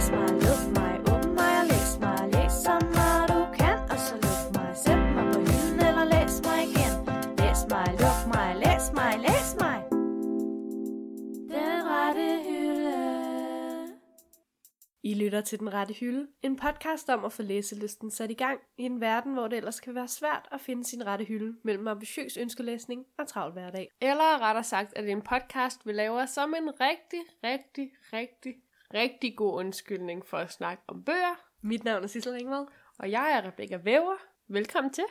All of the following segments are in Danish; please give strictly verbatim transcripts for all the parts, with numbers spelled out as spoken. Læs mig, luk mig, åbn mig og læs mig. Læs så meget du kan, og så luk mig. Sæt mig på hylden eller læs mig igen. Læs mig, luk mig, læs mig, læs mig. Den rette hylde. I lytter til Den rette hylde, en podcast om at få læselysten sat i gang i en verden, hvor det ellers kan være svært at finde sin rette hylde mellem ambitiøs ønskelæsning og travl hverdag. Eller rettere sagt, at det er en podcast, vi laver som en rigtig, rigtig, rigtig Rigtig god undskyldning for at snakke om bøger. Mit navn er Sissel Ingevald. Og jeg er Rebecca Væver. Velkommen til.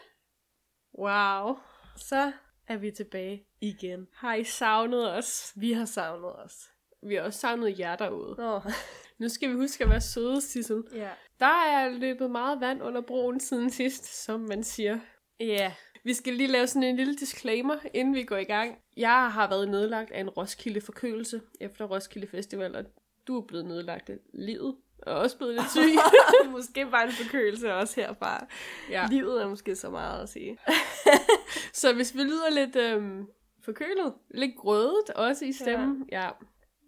Wow. Så er vi tilbage igen. Har I savnet os? Vi har savnet os. Vi har også savnet jer derude. Nå. Nu skal vi huske at være søde, Sissel. Ja. Der er løbet meget vand under broen siden sidst, som man siger. Ja. Vi skal lige lave sådan en lille disclaimer, inden vi går i gang. Jeg har været nedlagt af en Roskilde forkølelse efter Roskilde Festival, og du er blevet nedlagt af livet, og også blevet lidt syg. Måske bare en forkølelse også herfra. Ja. Livet er måske så meget at sige. Så hvis vi lyder lidt øhm, forkølet, lidt grødet også i stemmen, ja. Ja,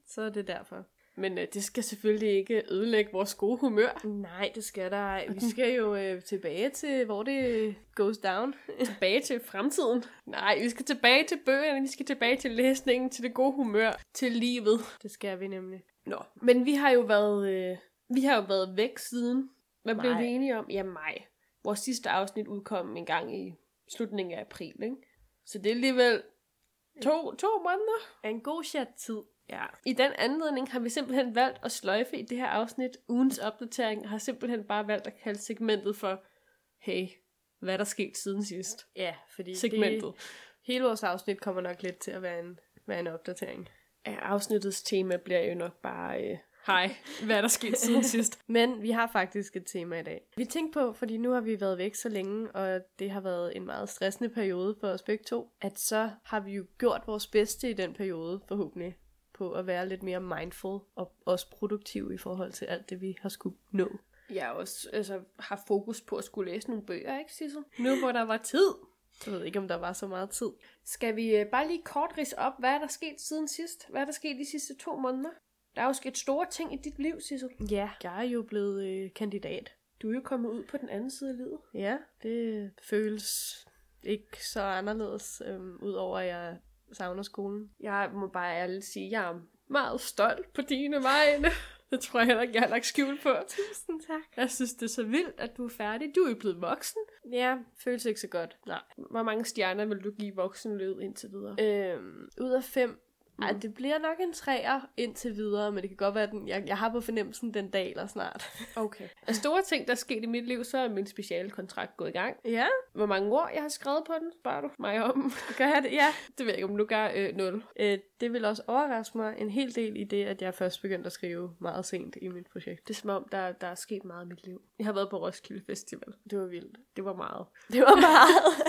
så er det derfor. Men øh, det skal selvfølgelig ikke ødelægge vores gode humør. Nej, det skal der ej. Vi skal jo øh, tilbage til, hvor det goes down. Tilbage til fremtiden. Nej, vi skal tilbage til bøgerne, vi skal tilbage til læsningen, til det gode humør, til livet. Det skal vi nemlig. Nå, men vi har jo været, øh, vi har jo været væk siden. Hvad blev vi enige om? Ja, maj. Vores sidste afsnit udkom en gang i slutningen af april, ikke? Så det er alligevel to, to måneder. En god chat tid. Ja. I den anledning har vi simpelthen valgt at sløjfe i det her afsnit. Ugens opdatering har simpelthen bare valgt at kalde segmentet for hey, hvad der skete siden sidst. Ja, fordi segmentet. Det, hele vores afsnit kommer nok lidt til at være en, være en opdatering. Ja, afsnittets tema bliver jo nok bare øh, hej, hvad er der sket siden sidst? Men vi har faktisk et tema i dag. Vi tænkte på, fordi nu har vi været væk så længe, og det har været en meget stressende periode for os begge to, at så har vi jo gjort vores bedste i den periode, forhåbentlig, på at være lidt mere mindful og også produktiv i forhold til alt det, vi har skulle nå. Jeg har også altså, har fokus på at skulle læse nogle bøger, ikke Sissel? Nu hvor der var tid. Jeg ved ikke, om der var så meget tid. Skal vi øh, bare lige kort ridse op, hvad er der sket siden sidst? Hvad er der sket de sidste to måneder? Der er jo sket store ting i dit liv, Sissel. Ja, jeg er jo blevet øh, kandidat. Du er jo kommet ud på den anden side af livet. Ja, det føles ikke så anderledes, øh, udover at jeg savner skolen. Jeg må bare ærligt sige, at jeg er meget stolt på dine vegne. Det tror jeg heller ikke, jeg har lagt skjul på. Tusind tak. Jeg synes, det er så vildt, at du er færdig. Du er jo blevet voksen. Ja, føles ikke så godt. Nej. Hvor mange stjerner vil du give voksenlivet indtil videre? Øhm, ud af fem. Nej, mm. Det bliver nok en treer indtil videre, men det kan godt være, at den, jeg, jeg har på fornemmelsen, den daler snart. Okay. Af store ting, der er sket i mit liv, så er min specialkontrakt gået i gang. Ja. Hvor mange ord, jeg har skrevet på den, spørger du mig om. Gør jeg det? Ja. Det ved jeg ikke, om du gør øh, nul. Øh, det vil også overraske mig en hel del i det, at jeg først begyndte at skrive meget sent i mit projekt. Det er som om, der, der er sket meget i mit liv. Jeg har været på Roskilde Festival. Det var vildt. Det var meget. Det var meget.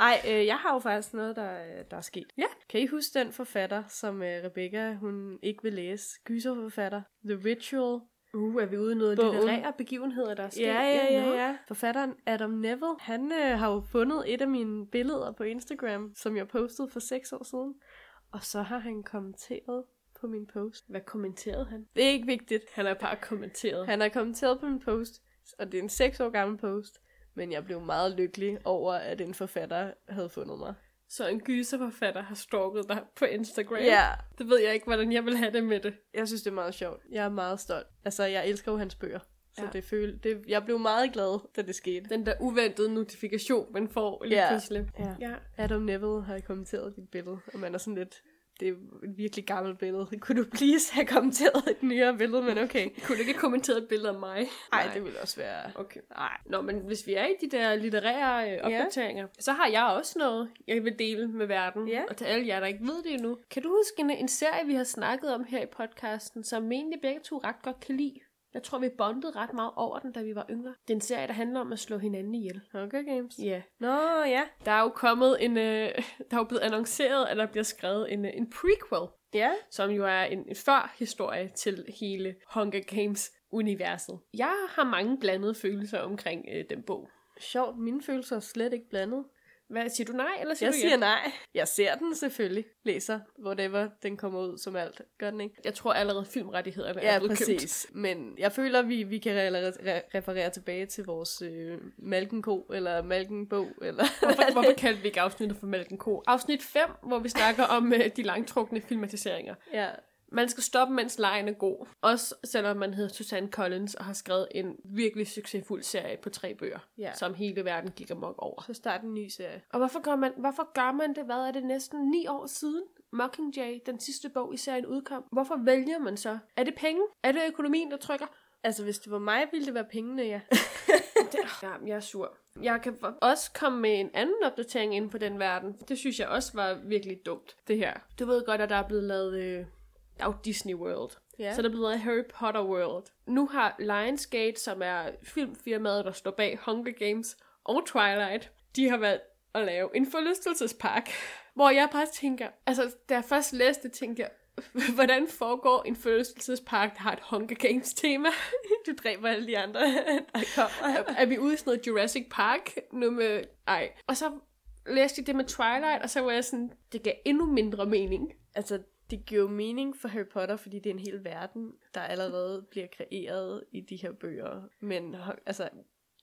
Ej, øh, jeg har jo faktisk noget, der, der er sket. Ja. Kan I huske den forfatter, som øh, Rebecca, hun ikke vil læse? Gyserforfatter. The Ritual. Uh, er vi ude i noget litterære begivenheder, der er sket? Ja, ja, ja, ja. Forfatteren Adam Neville, han øh, har jo fundet et af mine billeder på Instagram, som jeg postede for seks år siden. Og så har han kommenteret på min post. Hvad kommenterede han? Det er ikke vigtigt. Han har bare kommenteret. Han har kommenteret på min post, og det er en seks år gammel post. Men jeg blev meget lykkelig over, at en forfatter havde fundet mig. Så en gyserforfatter har stalket dig på Instagram? Ja. Yeah. Det ved jeg ikke, hvordan jeg vil have det med det. Jeg synes, det er meget sjovt. Jeg er meget stolt. Altså, jeg elsker jo hans bøger. Så ja. det føl- det, jeg blev meget glad, da det skete. Den der uventede notifikation, man får lige yeah. pludselig. Ja. Ja. Adam Neville har kommenteret dit billede, og man er sådan lidt... Det er et virkelig gammelt billede. Kunne du please have kommenteret et nyere billede, men okay. Kunne du ikke have kommenteret et billede af mig? Nej, det ville også være... Okay. Nej. Nå, men hvis vi er i de der litterære opdateringer, ja. Så har jeg også noget, jeg vil dele med verden. Ja. Og til alle jer, der ikke ved det endnu. Kan du huske en, en serie, vi har snakket om her i podcasten, som egentlig begge to ret godt kan lide? Jeg tror, vi bondede ret meget over den, da vi var yngre. Det er en serie, der handler om at slå hinanden ihjel. Hunger Games? Ja. Yeah. Nå, ja. Der er jo kommet en... Øh, der er jo blevet annonceret, at der bliver skrevet en, øh, en prequel. Ja. Yeah. Som jo er en, en førhistorie til hele Hunger Games-universet. Jeg har mange blandede følelser omkring øh, den bog. Sjovt, mine følelser er slet ikke blandet. Hvad, siger du nej, eller siger jeg du ja? Jeg siger nej. Jeg ser den selvfølgelig. Læser, whatever, den kommer ud som alt. Gør den ikke? Jeg tror allerede filmrettighederne ja, er blevet købt. Ja, præcis. Men jeg føler, vi, vi kan allerede re- referere tilbage til vores øh, Malkenko, eller Malkenbog, eller... Hvorfor, hvorfor kaldte vi ikke afsnittet for Malkenko? Afsnit fem, hvor vi snakker om øh, de langtrukne filmatiseringer. Ja. Man skal stoppe, mens lejen er god. Også selvom man hedder Suzanne Collins og har skrevet en virkelig succesfuld serie på tre bøger, ja. Som hele verden gik amok over. Så start en ny serie. Og hvorfor gør man, hvorfor gør man det? Hvad er det næsten ni år siden? Mockingjay, den sidste bog i serien, udkom. Hvorfor vælger man så? Er det penge? Er det økonomien, der trykker? Altså, hvis det var mig, ville det være pengene, ja. Ja, jeg er sur. Jeg kan også komme med en anden opdatering inden for den verden. Det synes jeg også var virkelig dumt, det her. Du ved godt, at der er blevet lavet... Øh Der er jo Disney World. Yeah. Så der er blevet Harry Potter World. Nu har Lionsgate, som er filmfirmaet, der står bag Hunger Games og Twilight, de har valgt at lave en forlystelsespark. Hvor jeg bare tænker, altså da jeg først læste, tænkte jeg, hvordan foregår en forlystelsespark, der har et Hunger Games tema? Du dræber alle de andre, der kommer. Er vi ude i sådan noget Jurassic Park? Nu med... Ej. Og så læste jeg det med Twilight, og så var jeg sådan, det gav endnu mindre mening. Altså... Det giver jo mening for Harry Potter, fordi det er en hel verden, der allerede bliver kreeret i de her bøger. Men altså,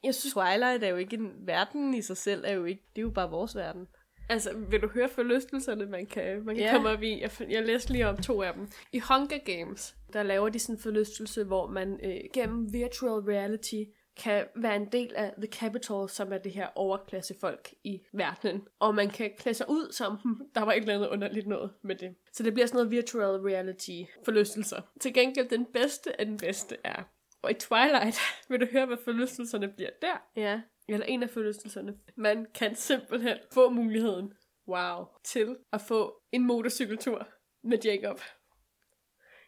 jeg synes, Twilight er jo ikke en verden i sig selv, er jo ikke, det er jo bare vores verden. Altså, vil du høre forlystelserne, man kan, man kan yeah. komme op i? Jeg, jeg læste lige om to af dem. I Hunger Games, der laver de sådan en forlystelse, hvor man øh, gennem virtual reality kan være en del af The Capital, som er det her overklassefolk i verdenen. Og man kan klæde sig ud som dem. Der var et eller andet underligt noget med det. Så det bliver sådan noget virtual reality-forlystelser. Til gengæld den bedste af den bedste er... Og i Twilight, vil du høre, hvad forlystelserne bliver der? Ja. Eller en af forlystelserne. Man kan simpelthen få muligheden, wow, til at få en motorcykeltur med Jacob.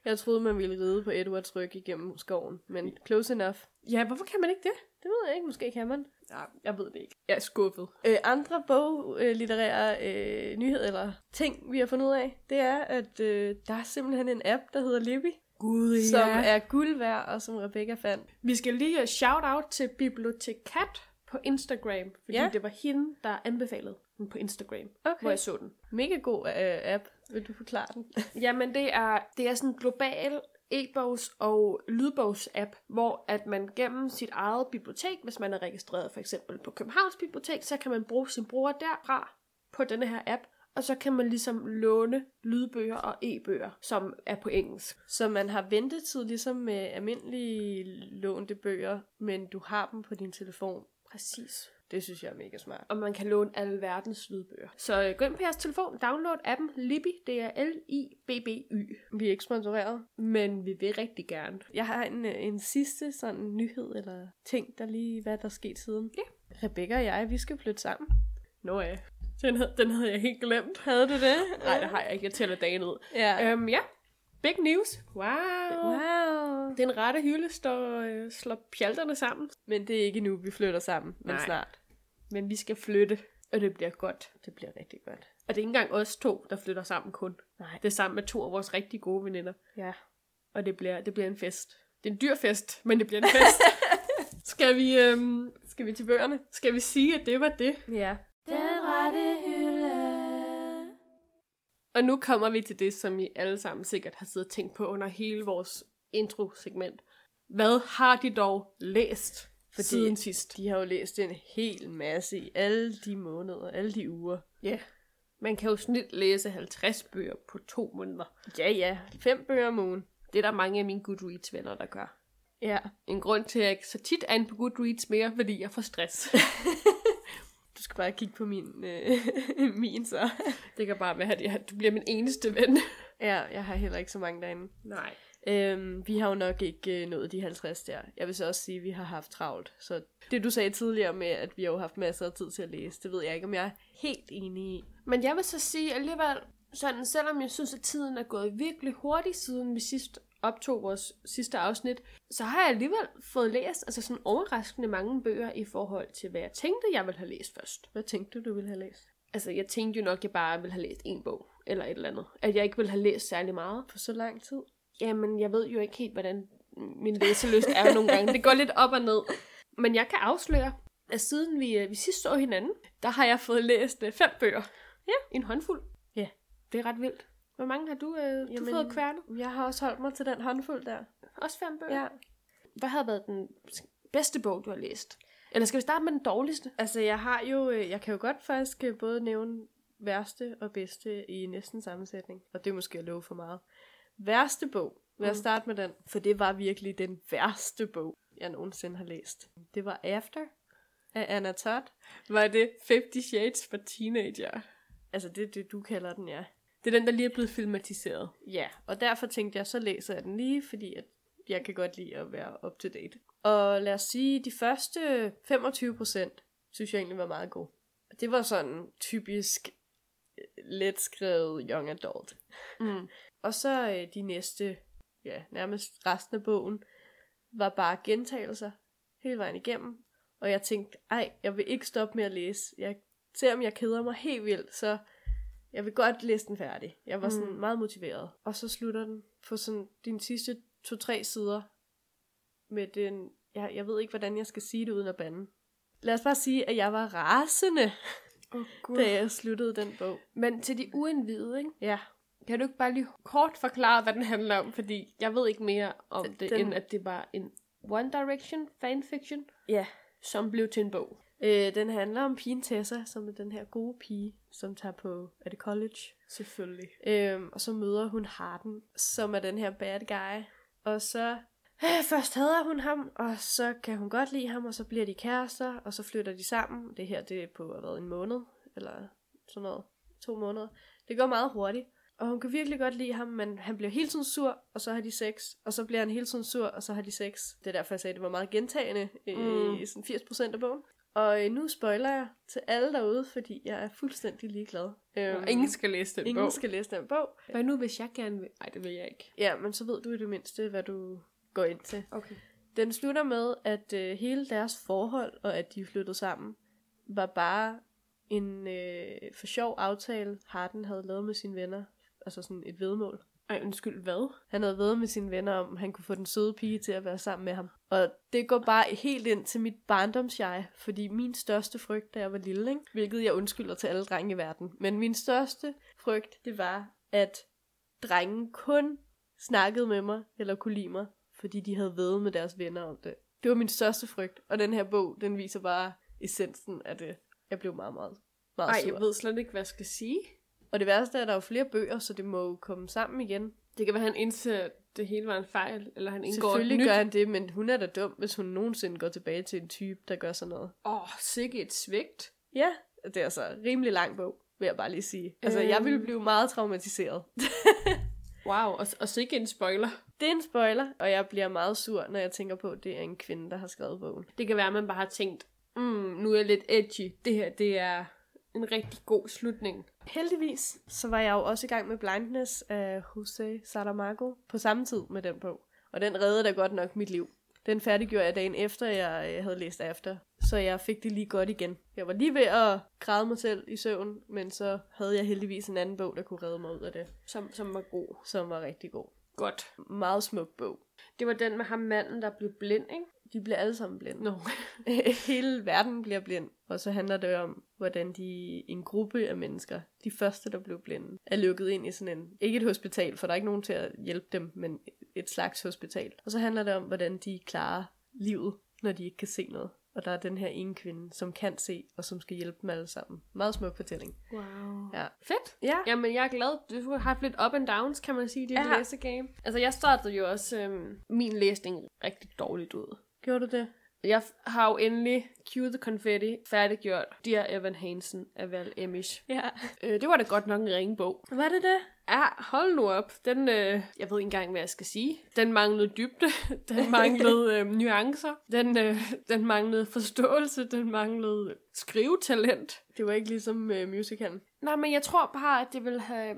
Jeg troede, man ville ride på Edwards ryg igennem skoven, men close enough. Ja, hvorfor kan man ikke det? Det ved jeg ikke. Måske kan man. Nej, jeg ved det ikke. Jeg er skuffet. Øh, andre boglitterære øh, nyheder eller ting, vi har fundet ud af, det er, at øh, der er simpelthen en app, der hedder Libby. Gud, ja. Som er guld værd, og som Rebecca fandt. Vi skal lige shout-out til Bibliotekat på Instagram, fordi ja. Det var hende, der anbefalede den på Instagram, okay. Hvor jeg så den. Mega god øh, app. Vil du forklare den? Jamen, det er, det er sådan en global e-bogs- og lydbogs-app, hvor at man gennem sit eget bibliotek, hvis man er registreret for eksempel på Københavns Bibliotek, så kan man bruge sin bruger derfra på denne her app, og så kan man ligesom låne lydbøger og e-bøger, som er på engelsk. Så man har ventetid ligesom med almindelige lånte bøger, men du har dem på din telefon. Præcis. Det synes jeg er mega smart. Og man kan låne alle verdens lydbøger. Så gå ind på jeres telefon, download appen Libby, det er L I B B Y. Vi er ikke sponsoreret, men vi vil rigtig gerne. Jeg har en, en sidste sådan nyhed, eller ting, der lige, hvad der er sket siden. Ja. Yeah. Rebecca og jeg, vi skal flytte sammen. Nå ja. Den, den havde jeg helt glemt. Havde du det? Nej, det har jeg ikke. Jeg tæller dagen ud. Ja. Øhm, ja. Big news. Wow. wow. Den rette hylde står, øh, slår pjalterne sammen. Men det er ikke nu, vi flytter sammen. Men Nej. Snart. Men vi skal flytte. Og det bliver godt. Det bliver rigtig godt. Og det er ikke engang os to, der flytter sammen kun. Nej. Det er sammen med to af vores rigtig gode veninder. Ja. Og det bliver, det bliver en fest. Det er en dyr fest, men det bliver en fest. Skal vi, øh, skal vi til bøgerne? Skal vi sige, at det var det? Ja. Den rette hylde. Og nu kommer vi til det, som I alle sammen sikkert har siddet og tænkt på under hele vores intro-segment. Hvad har de dog læst Fordi siden sidst? De har jo læst en hel masse i alle de måneder, alle de uger. Ja, yeah. Man kan jo snit læse halvtreds bøger på to måneder. Ja, ja. Fem bøger om ugen. Det er der mange af mine Goodreads-venner, der gør. Ja. En grund til, at jeg ikke så tit an på Goodreads mere, fordi jeg får stress. Du skal bare kigge på min, øh, min så. Det kan bare være, at du bliver min eneste ven. Ja, jeg har heller ikke så mange derinde. Nej. Øhm, vi har jo nok ikke øh, nået de halvtreds der. Jeg vil så også sige, at vi har haft travlt. Så det du sagde tidligere med, at vi har jo haft masser af tid til at læse, det ved jeg ikke, om jeg er helt enig i. Men jeg vil så sige alligevel, sådan, selvom jeg synes, at tiden er gået virkelig hurtigt, siden vi sidst optog vores sidste afsnit, så har jeg alligevel fået læst altså sådan overraskende mange bøger i forhold til, hvad jeg tænkte, jeg ville have læst først. Hvad tænkte du, du ville have læst? Altså, jeg tænkte jo nok, at jeg bare ville have læst en bog, eller et eller andet. At jeg ikke ville have læst særlig meget på så lang tid. Jamen, jeg ved jo ikke helt, hvordan min læselyst er nogle gange. Det går lidt op og ned. Men jeg kan afsløre, at siden vi, vi sidst så hinanden, der har jeg fået læst øh, fem bøger. Ja. En håndfuld. Ja, det er ret vildt. Hvor mange har du, øh, Jamen, du fået kværnet? Jeg har også holdt mig til den håndfuld der. Også fem bøger? Ja. Hvad har været den bedste bog, du har læst? Eller skal vi starte med den dårligste? Altså, jeg har jo, jeg kan jo godt faktisk både nævne værste og bedste i næsten sammensætning. Og det er måske at love for meget. Værste bog. Lad os starte med den. For det var virkelig den værste bog, jeg nogensinde har læst. Det var After af Anna Todd. Var det Fifty Shades for teenager? Altså, det er det, du kalder den, ja. Det er den, der lige er blevet filmatiseret. Ja, og derfor tænkte jeg, så læser jeg den lige, fordi at jeg kan godt lide at være up to date. Og lad os sige, de første femogtyve procent, synes jeg egentlig var meget god. Det var sådan typisk let skrevet young adult. Mm. Og så øh, de næste, ja, nærmest resten af bogen, var bare gentagelser hele vejen igennem. Og jeg tænkte, ej, jeg vil ikke stoppe med at læse. Jeg, selvom jeg keder mig helt vildt, så jeg vil godt læse den færdig. Jeg var mm. sådan meget motiveret. Og så slutter den på sådan dine sidste to-tre sider med den, jeg, jeg ved ikke, hvordan jeg skal sige det uden at bande. Lad os bare sige, at jeg var rasende, oh, da jeg sluttede den bog. Men til de uindvidede, ikke? Ja. Kan du ikke bare lige kort forklare, hvad den handler om? Fordi jeg ved ikke mere om den, det, end at det var en One Direction fanfiction, ja, som blev til en bog. Øh, den handler om pigen Tessa, som er den her gode pige, som tager på, er det college? Selvfølgelig. Øh, og så møder hun Harden, som er den her bad guy. Og så først hader hun ham, og så kan hun godt lide ham, og så bliver de kærester, og så flytter de sammen. Det her, det er på hvad, en måned, eller sådan noget, to måneder. Det går meget hurtigt, og hun kan virkelig godt lide ham, men han bliver hele tiden sur, og så har de sex, og så bliver han hele tiden sur, og så har de sex. Det er derfor, jeg sagde, at det var meget gentagende mm. i sådan firs procent af bogen. Og nu spoiler jeg til alle derude, fordi jeg er fuldstændig ligeglad. Øhm, ingen skal læse den ingen bog. Ingen skal læse den bog. Hvad nu, hvis jeg gerne vil? Ej, det vil jeg ikke. Ja, men så ved du i det mindste, hvad du går ind til. Okay. Den slutter med, at øh, hele deres forhold, og at de flyttede sammen, var bare en øh, for sjov aftale, Harden havde lavet med sine venner. Altså sådan et væddemål. Ej, undskyld, hvad? Han havde væddet med sine venner, om han kunne få den søde pige til at være sammen med ham. Og det går bare helt ind til mit barndomsjeg, fordi min største frygt, da jeg var lille, ikke? Hvilket jeg undskylder til alle drenge i verden, men min største frygt, det var, at drengen kun snakkede med mig, eller kunne lide mig, fordi de havde væddet med deres venner om det. Det var min største frygt, og den her bog, den viser bare essensen af det. Jeg blev meget, meget, meget Ej, sur. Jeg ved slet ikke, hvad jeg skal sige. Og det værste er, at der er jo flere bøger, så det må jo komme sammen igen. Det kan være, han indser, det hele var en fejl, eller han indgår et nyt. Selvfølgelig gør han det, men hun er da dum, hvis hun nogensinde går tilbage til en type, der gør sådan noget. Åh, oh, sikke et svigt. Ja, det er altså rimelig lang bog, vil jeg bare lige sige. Altså, øhm. jeg ville blive meget traumatiseret. Wow, og, og sikke en spoiler. Det er en spoiler, og jeg bliver meget sur, når jeg tænker på, at det er en kvinde, der har skrevet bogen. Det kan være, at man bare har tænkt, mm, nu er jeg lidt edgy, det her, det er en rigtig god slutning. Heldigvis, så var jeg jo også i gang med Blindness af Jose Saramago på samme tid med den bog. Og den reddede da godt nok mit liv. Den færdiggjorde jeg dagen efter, jeg havde læst After. Så jeg fik det lige godt igen. Jeg var lige ved at græde mig selv i søvn, men så havde jeg heldigvis en anden bog, der kunne redde mig ud af det. Som, som var god. Som var rigtig god. Godt. Meget smuk bog. Det var den med ham manden, der blev blind, ikke? De bliver alle sammen blinde. No. Hele verden bliver blind. Og så handler det om, hvordan de, en gruppe af mennesker, de første, der blev blinde, er lukket ind i sådan en, ikke et hospital, for der er ikke nogen til at hjælpe dem, men et slags hospital. Og så handler det om, hvordan de klarer livet, når de ikke kan se noget. Og der er den her ene kvinde, som kan se, og som skal hjælpe dem alle sammen. Meget smuk fortælling. Wow. Ja. Fedt. Ja. Jamen, jeg er glad. Du har haft lidt up and downs, kan man sige, i dit ja. læsegame. Altså, jeg startede jo også øhm, min læsning rigtig dårligt ud. Gjorde du det? Jeg har jo endelig Cue the Confetti færdiggjort Dear Evan Hansen af Val Emish. Ja. Øh, det var da godt nok en ringe bog. Var det det? Ja, hold nu op. Den, øh, jeg ved ikke engang, hvad jeg skal sige. Den manglede dybde. Den manglede øh, nuancer. Den, øh, den manglede forståelse. Den manglede skrivetalent. Det var ikke ligesom øh, musicalen. Nej, men jeg tror bare, at det ville have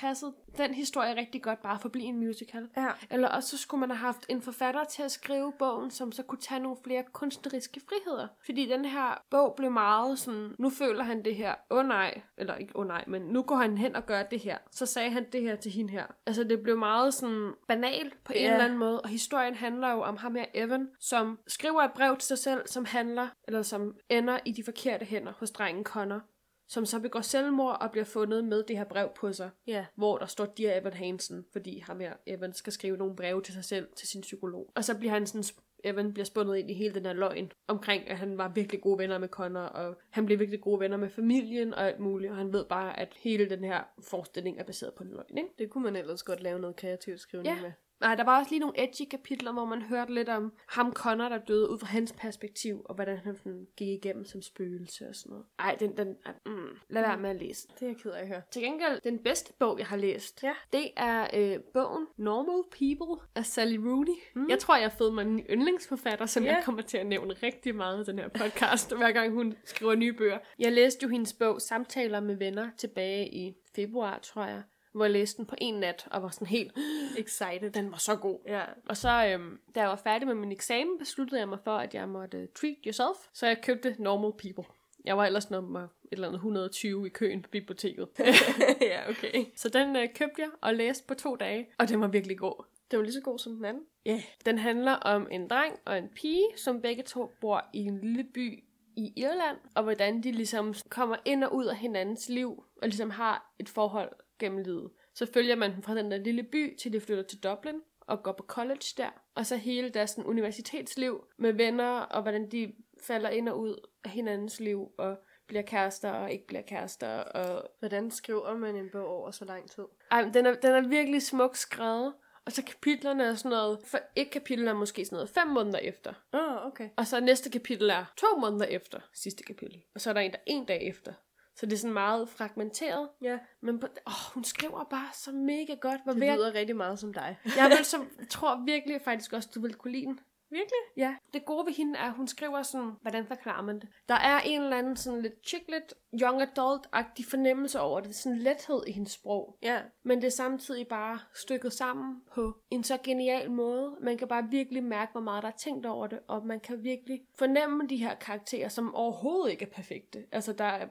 passede den historie rigtig godt bare for at blive en musical. Ja. Eller også så skulle man have haft en forfatter til at skrive bogen, som så kunne tage nogle flere kunstneriske friheder. Fordi den her bog blev meget sådan, nu føler han det her, åh oh, nej, eller ikke åh oh, nej, men nu går han hen og gør det her. Så sagde han det her til hende her. Altså det blev meget sådan banalt på en ja. eller anden måde, og historien handler jo om ham her Evan, som skriver et brev til sig selv, som handler, eller som ender i de forkerte hænder hos drengen Connor, som så begår selvmord og bliver fundet med det her brev på sig, yeah. hvor der står Dear Evan Hansen, fordi ham her Evan skal skrive nogle breve til sig selv, til sin psykolog. Og så bliver han sådan, Evan bliver spundet ind i hele den her løgn omkring, at han var virkelig gode venner med Connor, og han blev virkelig gode venner med familien og alt muligt, og han ved bare, at hele den her forestilling er baseret på en løgn, ikke? Det kunne man ellers godt lave noget kreativt skrivning yeah. med. Nej, der var også lige nogle edgy kapitler, hvor man hørte lidt om ham Connor, der døde ud fra hans perspektiv, og hvordan han sådan gik igennem som spøgelse og sådan noget. Ej, den, den, uh, mm, lad være med at læse. Det er jeg ked af at høre. Til gengæld, den bedste bog, jeg har læst, ja. det er øh, bogen Normal People af Sally Rooney. Mm. Jeg tror, jeg fødte mig en yndlingsforfatter, som yeah. jeg kommer til at nævne rigtig meget i den her podcast, hver gang hun skriver nye bøger. Jeg læste jo hendes bog Samtaler med venner tilbage i februar, tror jeg, hvor jeg læste den på en nat, og var sådan helt excited. Den var så god. Ja. Og så, øhm, da jeg var færdig med min eksamen, besluttede jeg mig for, at jeg måtte uh, treat yourself. Så jeg købte Normal People. Jeg var ellers nummer et eller andet et hundrede og tyve i køen på biblioteket. Ja, okay. Så den øh, købte jeg og læste på to dage, og den var virkelig god. Den var lige så god som den anden. Ja. Yeah. Den handler om en dreng og en pige, som begge to bor i en lille by i Irland, og hvordan de ligesom kommer ind og ud af hinandens liv, og ligesom har et forhold gennem livet. Så følger man dem fra den der lille by, til de flytter til Dublin og går på college der. Og så hele deres sådan, universitetsliv med venner, og hvordan de falder ind og ud af hinandens liv, og bliver kærester og ikke bliver kærester. Og hvordan skriver man en bog over så lang tid? Ej, den er, den er virkelig smukt skrevet. Og så kapitlerne er sådan noget, for et kapitel er måske sådan noget fem måneder efter. Åh, oh, okay. Og så næste kapitel er to måneder efter sidste kapitel. Og så er der en, der er en dag efter. Så det er sådan meget fragmenteret. Ja. Men på, åh, hun skriver bare så mega godt. Hvor det lyder jeg, rigtig meget som dig. Jeg vil, som, tror virkelig faktisk også, du vil kunne lide den. Virkelig? Ja. Det gode ved hende er, at hun skriver sådan, hvordan forklarer man det? Der er en eller anden sådan lidt chicklet, young adult-agtig fornemmelse over det. Sådan lethed i hendes sprog. Ja. Men det er samtidig bare stykket sammen på en så genial måde. Man kan bare virkelig mærke, hvor meget der er tænkt over det. Og man kan virkelig fornemme de her karakterer, som overhovedet ikke er perfekte. Altså, der er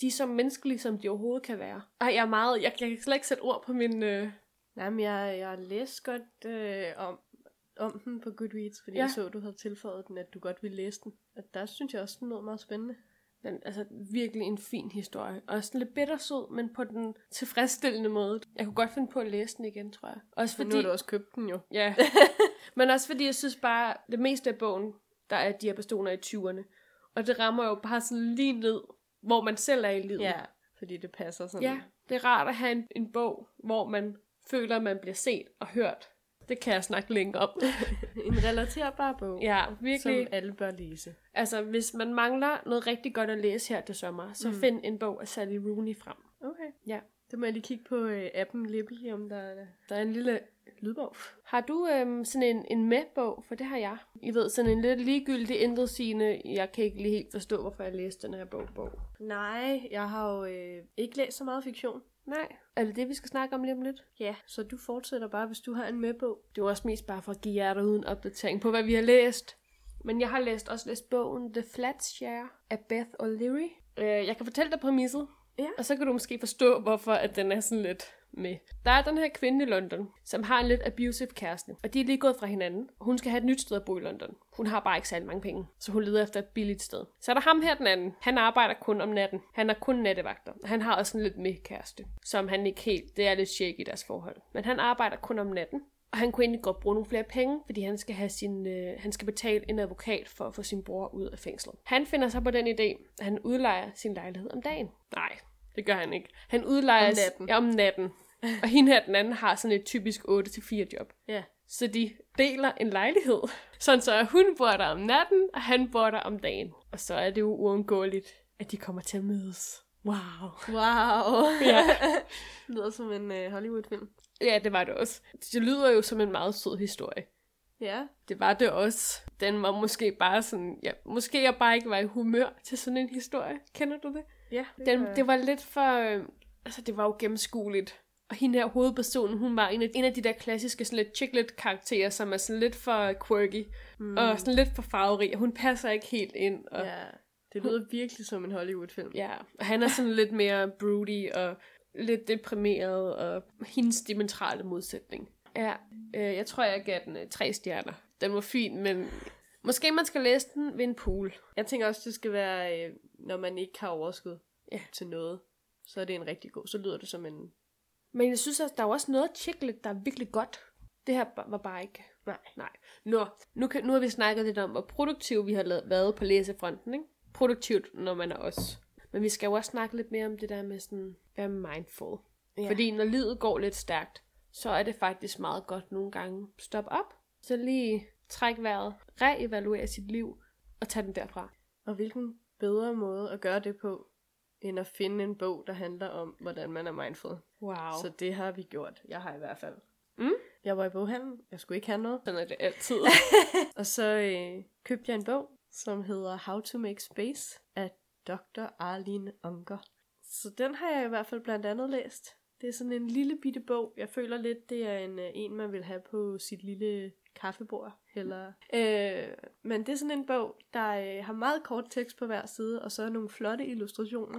de er så menneskelige, som de overhovedet kan være. Ej, jeg er meget... Jeg, jeg kan slet ikke sætte ord på min... Øh... Nej, men jeg, jeg læste godt øh, om, om den på Goodreads, fordi ja. jeg så, du havde tilføjet den, at du godt ville læse den. Og der synes jeg også, den lød meget spændende. Den, altså, virkelig en fin historie. Og sådan lidt bittersød, men på den tilfredsstillende måde. Jeg kunne godt finde på at læse den igen, tror jeg. Også fordi... Nu har du også købt den jo. Ja. Men også fordi, jeg synes bare, det meste af bogen, der er de her personer i tyverne. Og det rammer jo bare sådan lige ned, hvor man selv er i livet. Ja, fordi det passer sådan. Ja, det er rart at have en, en bog, hvor man føler, at man bliver set og hørt. Det kan jeg snakke længe om. En relaterbar bog. Ja, virkelig. Som alle bør læse. Altså, hvis man mangler noget rigtig godt at læse her til sommer, så mm. find en bog af Sally Rooney frem. Okay. Ja. Det må jeg lige kigge på øh, appen Libby, om der er, der er en lille lydbog. Har du øhm, sådan en, en medbog? For det har jeg. I ved, sådan en lidt ligegyldig intetsigende, jeg kan ikke lige helt forstå, hvorfor jeg læste den her bog. bog. Nej, jeg har jo øh, ikke læst så meget fiktion. Nej. Er det det, vi skal snakke om lige om lidt? Ja, så du fortsætter bare, hvis du har en medbog. Det er også mest bare for at give jer derude en opdatering på, hvad vi har læst. Men jeg har læst også læst bogen The Flatshare af Beth O'Leary. Øh, jeg kan fortælle dig præmisset. Ja. Og så kan du måske forstå, hvorfor at den er sådan lidt med. Der er den her kvinde i London, som har en lidt abusive kæreste, og de er lige gået fra hinanden. Hun skal have et nyt sted at bo i London. Hun har bare ikke særlig mange penge, så hun leder efter et billigt sted. Så er der ham her den anden. Han arbejder kun om natten. Han er kun nattevagter. Han har også en lidt med kæreste, som han ikke helt... Det er lidt shaky i deres forhold. Men han arbejder kun om natten, og han kunne egentlig godt bruge nogle flere penge, fordi han skal, have sin, øh, han skal betale en advokat for at få sin bror ud af fængslet. Han finder sig på den idé, at han udlejer sin lejlighed om dagen. Nej, det gør han ikke. Han udlejer om natten. Ja, om natten. Og hende her den anden har sådan et typisk otte til fire job. Ja. Så de deler en lejlighed. Sådan så at hun bor der om natten, og han bor der om dagen. Og så er det jo uundgåeligt, at de kommer til at mødes. Wow. Wow. Ja. Det lyder som en øh, Hollywood-film. Ja, det var det også. Det lyder jo som en meget sød historie. Ja. Det var det også. Den var måske bare sådan... Ja, måske jeg bare ikke var i humør til sådan en historie. Kender du det? Ja. Det, den, det var lidt for... Øh, altså, det var jo gennemskueligt. Og hende her hovedpersonen, hun var en af, en af de der klassiske sådan lidt chiclet-karakterer, som er sådan lidt for quirky, mm. og sådan lidt for farverig, og hun passer ikke helt ind. Og ja, det lyder hun, virkelig som en Hollywood-film. Ja, og han er sådan lidt mere broody og lidt deprimeret, og hendes dimensionale modsætning. Ja, øh, jeg tror, jeg gav den øh, tre stjerner. Den var fin, men måske man skal læse den ved en pool. Jeg tænker også, det skal være, øh, når man ikke har overskud ja. til noget, så er det en rigtig god, så lyder det som en... Men jeg synes også, der er også noget chiclet, der er virkelig godt. Det her var bare ikke... Nej. Nej. Nå, nu, kan, nu har vi snakket lidt om, hvor produktivt vi har lavet, været på læsefronten, ikke? Produktivt, når man er os. Men vi skal jo også snakke lidt mere om det der med sådan, være mindful. Ja. Fordi når livet går lidt stærkt, så er det faktisk meget godt nogle gange. Stop op, så lige træk vejret, reevaluere sit liv, og tag den derfra. Og hvilken bedre måde at gøre det på, end at finde en bog, der handler om, hvordan man er mindful. Wow. Så det har vi gjort. Jeg har i hvert fald. Mm. Jeg var i boghandlen. Jeg skulle ikke have noget. Sådan er det altid. Og så øh, købte jeg en bog, som hedder How to Make Space af doktor Arlene Unger. Så den har jeg i hvert fald blandt andet læst. Det er sådan en lille bitte bog. Jeg føler lidt, det er en, en man vil have på sit lille kaffebord. Eller, øh, men det er sådan en bog, der øh, har meget kort tekst på hver side, og så nogle flotte illustrationer.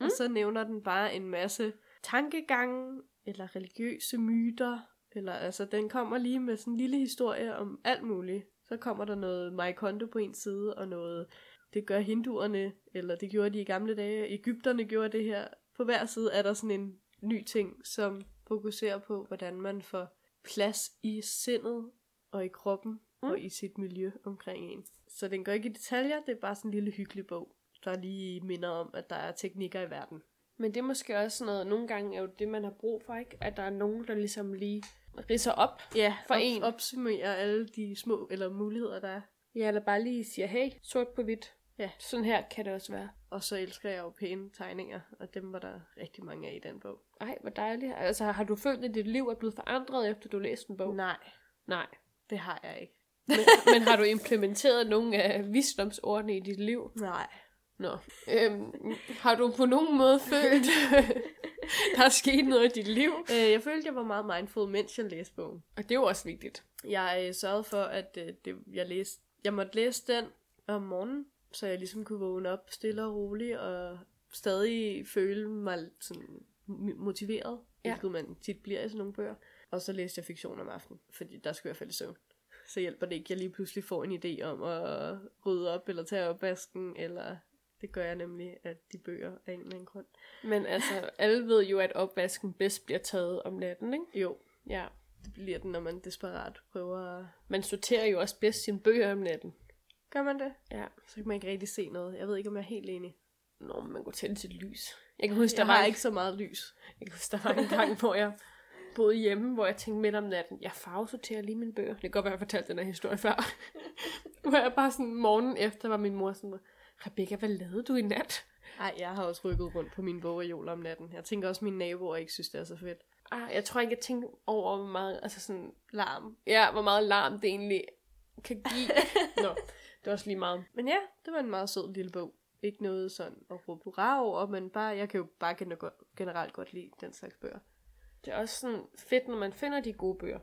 Mm. Og så nævner den bare en masse tankegange, eller religiøse myter, eller altså, den kommer lige med sådan en lille historie om alt muligt. Så kommer der noget Marie Kondo på en side, og noget, det gør hinduerne, eller det gjorde de i gamle dage, egypterne gjorde det her. På hver side er der sådan en ny ting, som fokuserer på, hvordan man får plads i sindet, og i kroppen, mm. og i sit miljø omkring en. Så den går ikke i detaljer, det er bare sådan en lille hyggelig bog, der lige minder om, at der er teknikker i verden. Men det er måske også sådan noget, nogle gange er jo det, man har brug for, ikke? At der er nogen, der ligesom lige ridser op ja, for op, en. Ja, opsummerer alle de små eller muligheder, der er. Ja, eller bare lige siger, hey, sort på hvidt. Ja. Sådan her kan det også være. Og så elsker jeg jo pæne tegninger, og dem var der rigtig mange af i den bog. Ej, hvor dejligt. Altså, har du følt, at dit liv er blevet forandret, efter du læste en bog? Nej. Nej. Det har jeg ikke. Men, men har du implementeret nogle af visdomsordene i dit liv? Nej. Nå. Øhm, har du på nogen måde følt, der er sket noget i dit liv? Øh, jeg følte, jeg var meget mindful, mens jeg læste bogen. Og det er jo også vigtigt. Jeg øh, sørgede for, at øh, det, jeg, læste, jeg måtte læse den om morgenen, så jeg ligesom kunne vågne op stille og roligt, og stadig føle mig sådan, motiveret, hvilket ja. man tit bliver i sådan nogle bøger. Og så læste jeg fiktion om aftenen, fordi der skulle jeg falde i søvn. Så hjælper det ikke, jeg lige pludselig får en idé om at rydde op, eller tage opvasken, eller det gør jeg nemlig, at de bøger er en eller anden grund. Men altså, alle ved jo, at opvasken bedst bliver taget om natten, ikke? Jo, ja. Det bliver den, når man desperat prøver at... Man sorterer jo også bedst sine bøger om natten. Gør man det? Ja. Så kan man ikke rigtig se noget. Jeg ved ikke, om jeg er helt enig. Nå, men man går tænde sit lys. Jeg kan huske, der jeg var en... ikke så meget lys. Jeg kan huske, der var en gang, hvor jeg... boede hjemme, hvor jeg tænkte midt om natten, jeg farvesorterer lige mine bøger. Det kan godt være, jeg fortalte den her historie før. Hvor jeg bare sådan, morgenen efter var min mor sådan, Rebecca, hvad lavede du i nat? Ej, jeg har også rykket rundt på mine bogreoler om natten. Jeg tænker også, mine naboer ikke synes, det er så fedt. Ej, jeg tror ikke, jeg tænkte over, hvor meget altså sådan, larm. Ja, hvor meget larm det egentlig kan give. Nå, det var også lige meget. Men ja, det var en meget sød lille bog. Ikke noget sådan at råbe hurra over, men bare, jeg kan jo bare generelt godt lide den slags bøger. Det er også sådan fedt, når man finder de gode bøger,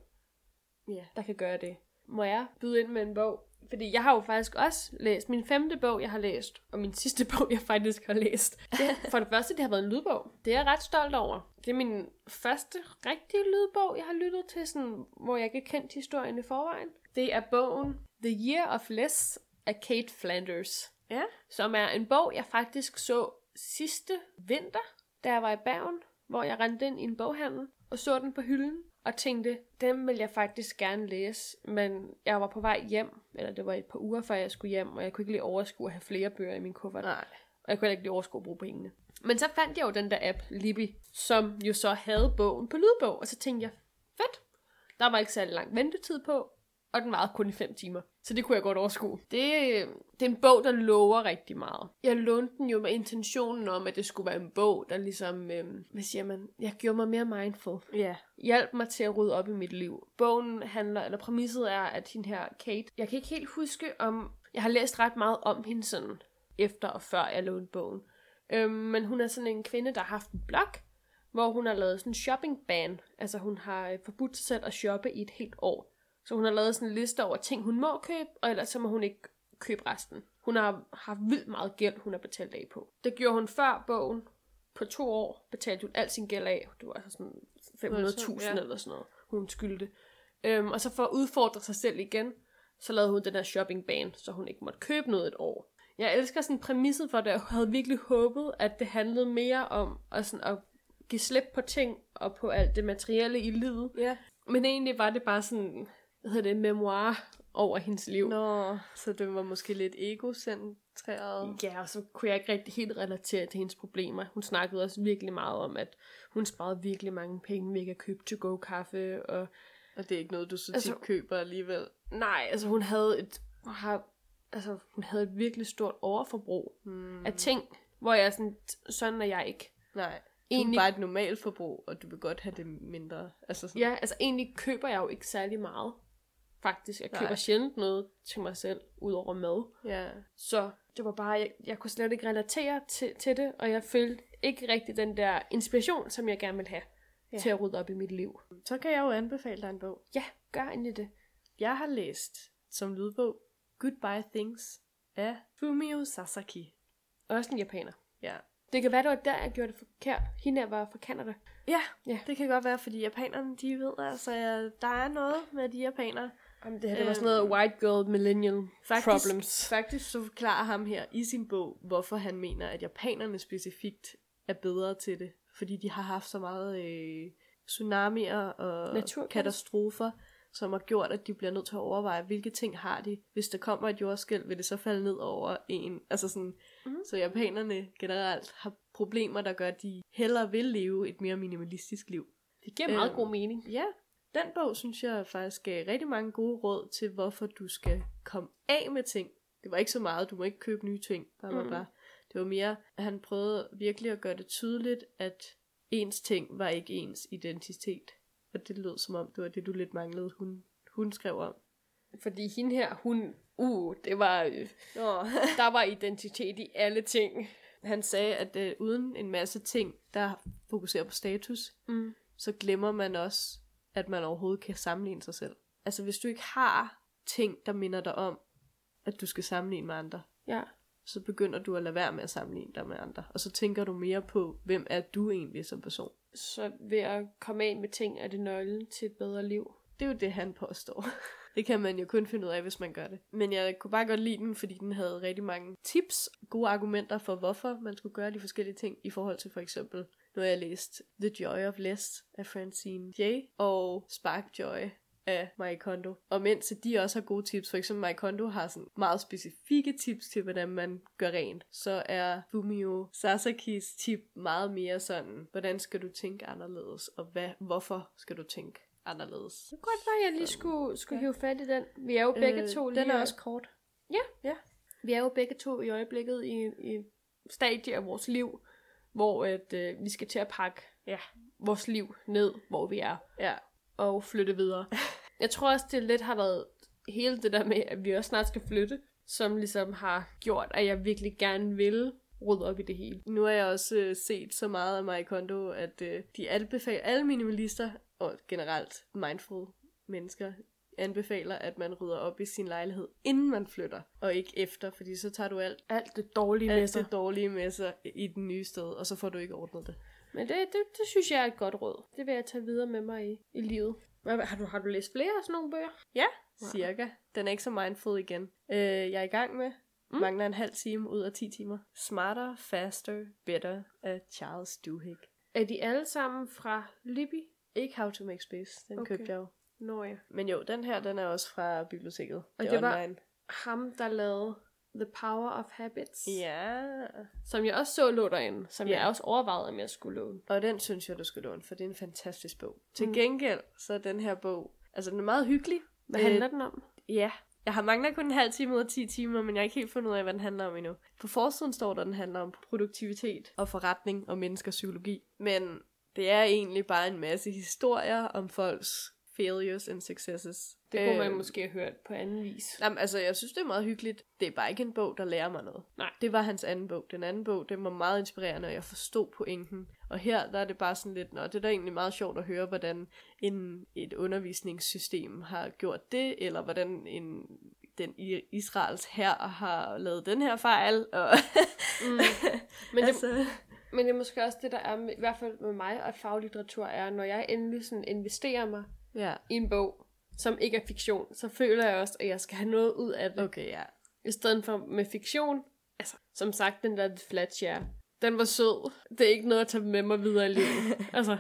yeah. der kan gøre det. Må jeg byde ind med en bog? Fordi jeg har jo faktisk også læst min femte bog, jeg har læst, og min sidste bog, jeg faktisk har læst. Det, for det første, det har været en lydbog. Det er jeg ret stolt over. Det er min første rigtige lydbog, jeg har lyttet til, sådan, hvor jeg ikke kendte historien i forvejen. Det er bogen The Year of Less af Kate Flanders, yeah. som er en bog, jeg faktisk så sidste vinter, da jeg var i Bergen. Hvor jeg rendte ind i en boghandel og så den på hylden, og tænkte, dem vil jeg faktisk gerne læse, men jeg var på vej hjem, eller det var et par uger før jeg skulle hjem, og jeg kunne ikke lige overskue at have flere bøger i min kuffert. Nej. Og jeg kunne ikke lige overskue at bruge pengene. Men så fandt jeg jo den der app, Libby, som jo så havde bogen på lydbog, og så tænkte jeg, fedt, der var ikke særlig lang ventetid på, og den varede kun i fem timer, så det kunne jeg godt overskue. Det, det er en bog, der lover rigtig meget. Jeg lånte den jo med intentionen om, at det skulle være en bog, der ligesom, øh, hvad siger man, jeg gjorde mig mere mindful. Ja. Yeah. Hjalp mig til at rydde op i mit liv. Bogen handler, eller præmisset er, at hende her Kate, jeg kan ikke helt huske om, jeg har læst ret meget om hende sådan, efter og før jeg lånte bogen. Øh, men hun er sådan en kvinde, der har haft en blog, hvor hun har lavet sådan en shopping-ban. Altså hun har forbudt sig selv at shoppe i et helt år. Så hun har lavet sådan en liste over ting, hun må købe, og ellers så må hun ikke købe resten. Hun har haft vildt meget gæld, hun har betalt af på. Det gjorde hun før bogen. På to år betalte hun al sin gæld af. Det var altså sådan fem hundrede tusind ja. Eller sådan noget, hun skyldte. Øhm, og så for at udfordre sig selv igen, så lavede hun den her shopping-ban, så hun ikke måtte købe noget et år. Jeg elsker sådan præmisset for det, og jeg havde virkelig håbet, at det handlede mere om at, sådan at give slip på ting og på alt det materielle i livet. Ja. Men egentlig var det bare sådan, hvad hedder det, memoir over hendes liv. Nå, så det var måske lidt egocentreret. Ja, og så kunne jeg ikke rigtig helt relatere til hendes problemer. Hun snakkede også virkelig meget om, at hun sparede virkelig mange penge ved at købe to-go-kaffe. Og, og det er ikke noget, du så altså, tit køber alligevel? Nej, altså hun havde et... Har, altså, hun havde et virkelig stort overforbrug hmm. af ting, hvor jeg sådan, sådan er jeg ikke. Nej, egentlig... du er bare et normalt forbrug, og du vil godt have det mindre. Altså sådan. Ja, altså egentlig køber jeg jo ikke særlig meget, faktisk. Jeg Nej. køber sjældent noget til mig selv, ud over mad. Ja. Så det var bare, jeg, jeg kunne slet ikke relatere til, til det, og jeg følte ikke rigtig den der inspiration, som jeg gerne ville have ja. Til at rydde op i mit liv. Så kan jeg jo anbefale dig en bog. Ja, gør endelig det. Jeg har læst som lydbog Goodbye Things af Fumio Sasaki. Også en japaner. Ja. Det kan være, det var der, jeg gjorde det forkert. Hende her var fra Canada. Ja, ja, det kan godt være, fordi japanerne, de ved, altså, der er noget med de japanere. Jamen, det her, det var sådan noget white girl millennial faktisk, problems. Faktisk så forklarer ham her i sin bog, hvorfor han mener, at japanerne specifikt er bedre til det. Fordi de har haft så meget øh, tsunamier og katastrofer, som har gjort, at de bliver nødt til at overveje, hvilke ting har de. Hvis der kommer et jordskælv, vil det så falde ned over en. Altså sådan, mm-hmm. Så japanerne generelt har problemer, der gør, at de hellere vil leve et mere minimalistisk liv. Det giver øh, meget god mening. Ja, den bog, synes jeg faktisk gav rigtig mange gode råd til, hvorfor du skal komme af med ting. Det var ikke så meget, du må ikke købe nye ting. Bla, bla, bla. Mm. Det var mere, at han prøvede virkelig at gøre det tydeligt, at ens ting var ikke ens identitet. Og det lød som om, det var det, du lidt manglede, hun, hun skrev om. Fordi hende her, hun, uh, det var, øh, der var identitet i alle ting. Han sagde, at øh, uden en masse ting, der fokuserer på status, mm. så glemmer man også, at man overhovedet kan sammenligne sig selv. Altså hvis du ikke har ting, der minder dig om, at du skal sammenligne med andre, ja. Så begynder du at lade være med at sammenligne dig med andre. Og så tænker du mere på, hvem er du egentlig som person. Så ved at komme af med ting, er det nøglen til et bedre liv. Det er jo det, han påstår. Det kan man jo kun finde ud af, hvis man gør det. Men jeg kunne bare godt lide den, fordi den havde rigtig mange tips, gode argumenter for, hvorfor man skulle gøre de forskellige ting, i forhold til for eksempel, nu har jeg læst The Joy of Less af Francine Jay og Spark Joy af Marie Kondo. Og mens de også har gode tips, for eksempel Marie Kondo har sådan meget specifikke tips til, hvordan man gør rent, så er Fumio Sasakis tip meget mere sådan, hvordan skal du tænke anderledes, og hvad, hvorfor skal du tænke anderledes. Det er godt, at jeg lige skulle, skulle ja. hive fat i den. Vi er jo begge øh, to lige... Den er også kort. Ja. ja. Vi er jo begge to i øjeblikket i, i stadier af vores liv, hvor at, øh, vi skal til at pakke ja. vores liv ned, hvor vi er. Ja. Og flytte videre. Jeg tror også, det lidt har været hele det der med, at vi også snart skal flytte, som ligesom har gjort, at jeg virkelig gerne vil rydde op i det hele. Nu har jeg også øh, set så meget af Marie Kondo, at øh, de anbefaler, alle minimalister og generelt mindful mennesker, anbefaler, at man rydder op i sin lejlighed, inden man flytter, og ikke efter, fordi så tager du alt, alt det dårlige med sig. Alt det dårlige med sig i det nye sted, og så får du ikke ordnet det. Men det, det, det synes jeg er et godt råd. Det vil jeg tage videre med mig i, i livet. Har du, har du læst flere af sådan nogle bøger? Ja, cirka. Den er ikke så mindful igen. Øh, jeg er i gang med. Mm. Mangler en halv time ud af ti timer. Smarter, Faster, Better af Charles Duhigg. Er de alle sammen fra Libby? Ikke How to make space. Den okay. købte jeg jo. Nå ja. Men jo, den her, den er også fra biblioteket. Og det, det var online. Ham, der lavede The Power of Habits. Ja. Som jeg også så lå derinde. Som ja. jeg også overvejede, om jeg skulle låne. Og den synes jeg, du skulle låne, for det er en fantastisk bog. Til mm. gengæld, så er den her bog, altså den er meget hyggelig. Hvad øh, handler den om? Ja. Jeg har manglet kun en halv time ud af ti timer, men jeg har ikke helt fundet ud af, hvad den handler om endnu. På forsiden står der, den handler om produktivitet og forretning og menneskers psykologi. Men det er egentlig bare en masse historier om folks failures and successes. Det kunne øh, man måske have hørt på anden vis. Jamen, altså, jeg synes, det er meget hyggeligt. Det er bare ikke en bog, der lærer mig noget. Nej. Det var hans anden bog. Den anden bog, den var meget inspirerende, og jeg forstod pointen. Og her, der er det bare sådan lidt, nå, det er da egentlig meget sjovt at høre, hvordan en, et undervisningssystem har gjort det, eller hvordan en, den Israels hær har lavet den her fejl. Og mm. Men altså... det... Men det er måske også det, der er, med, i hvert fald med mig, at faglitteratur er, når jeg endelig sådan investerer mig yeah. i en bog, som ikke er fiktion, så føler jeg også, at jeg skal have noget ud af det. Okay, ja. I stedet for med fiktion, altså, som sagt, den der flat, ja, den var sød. Det er ikke noget at tage med mig videre i livet. Altså.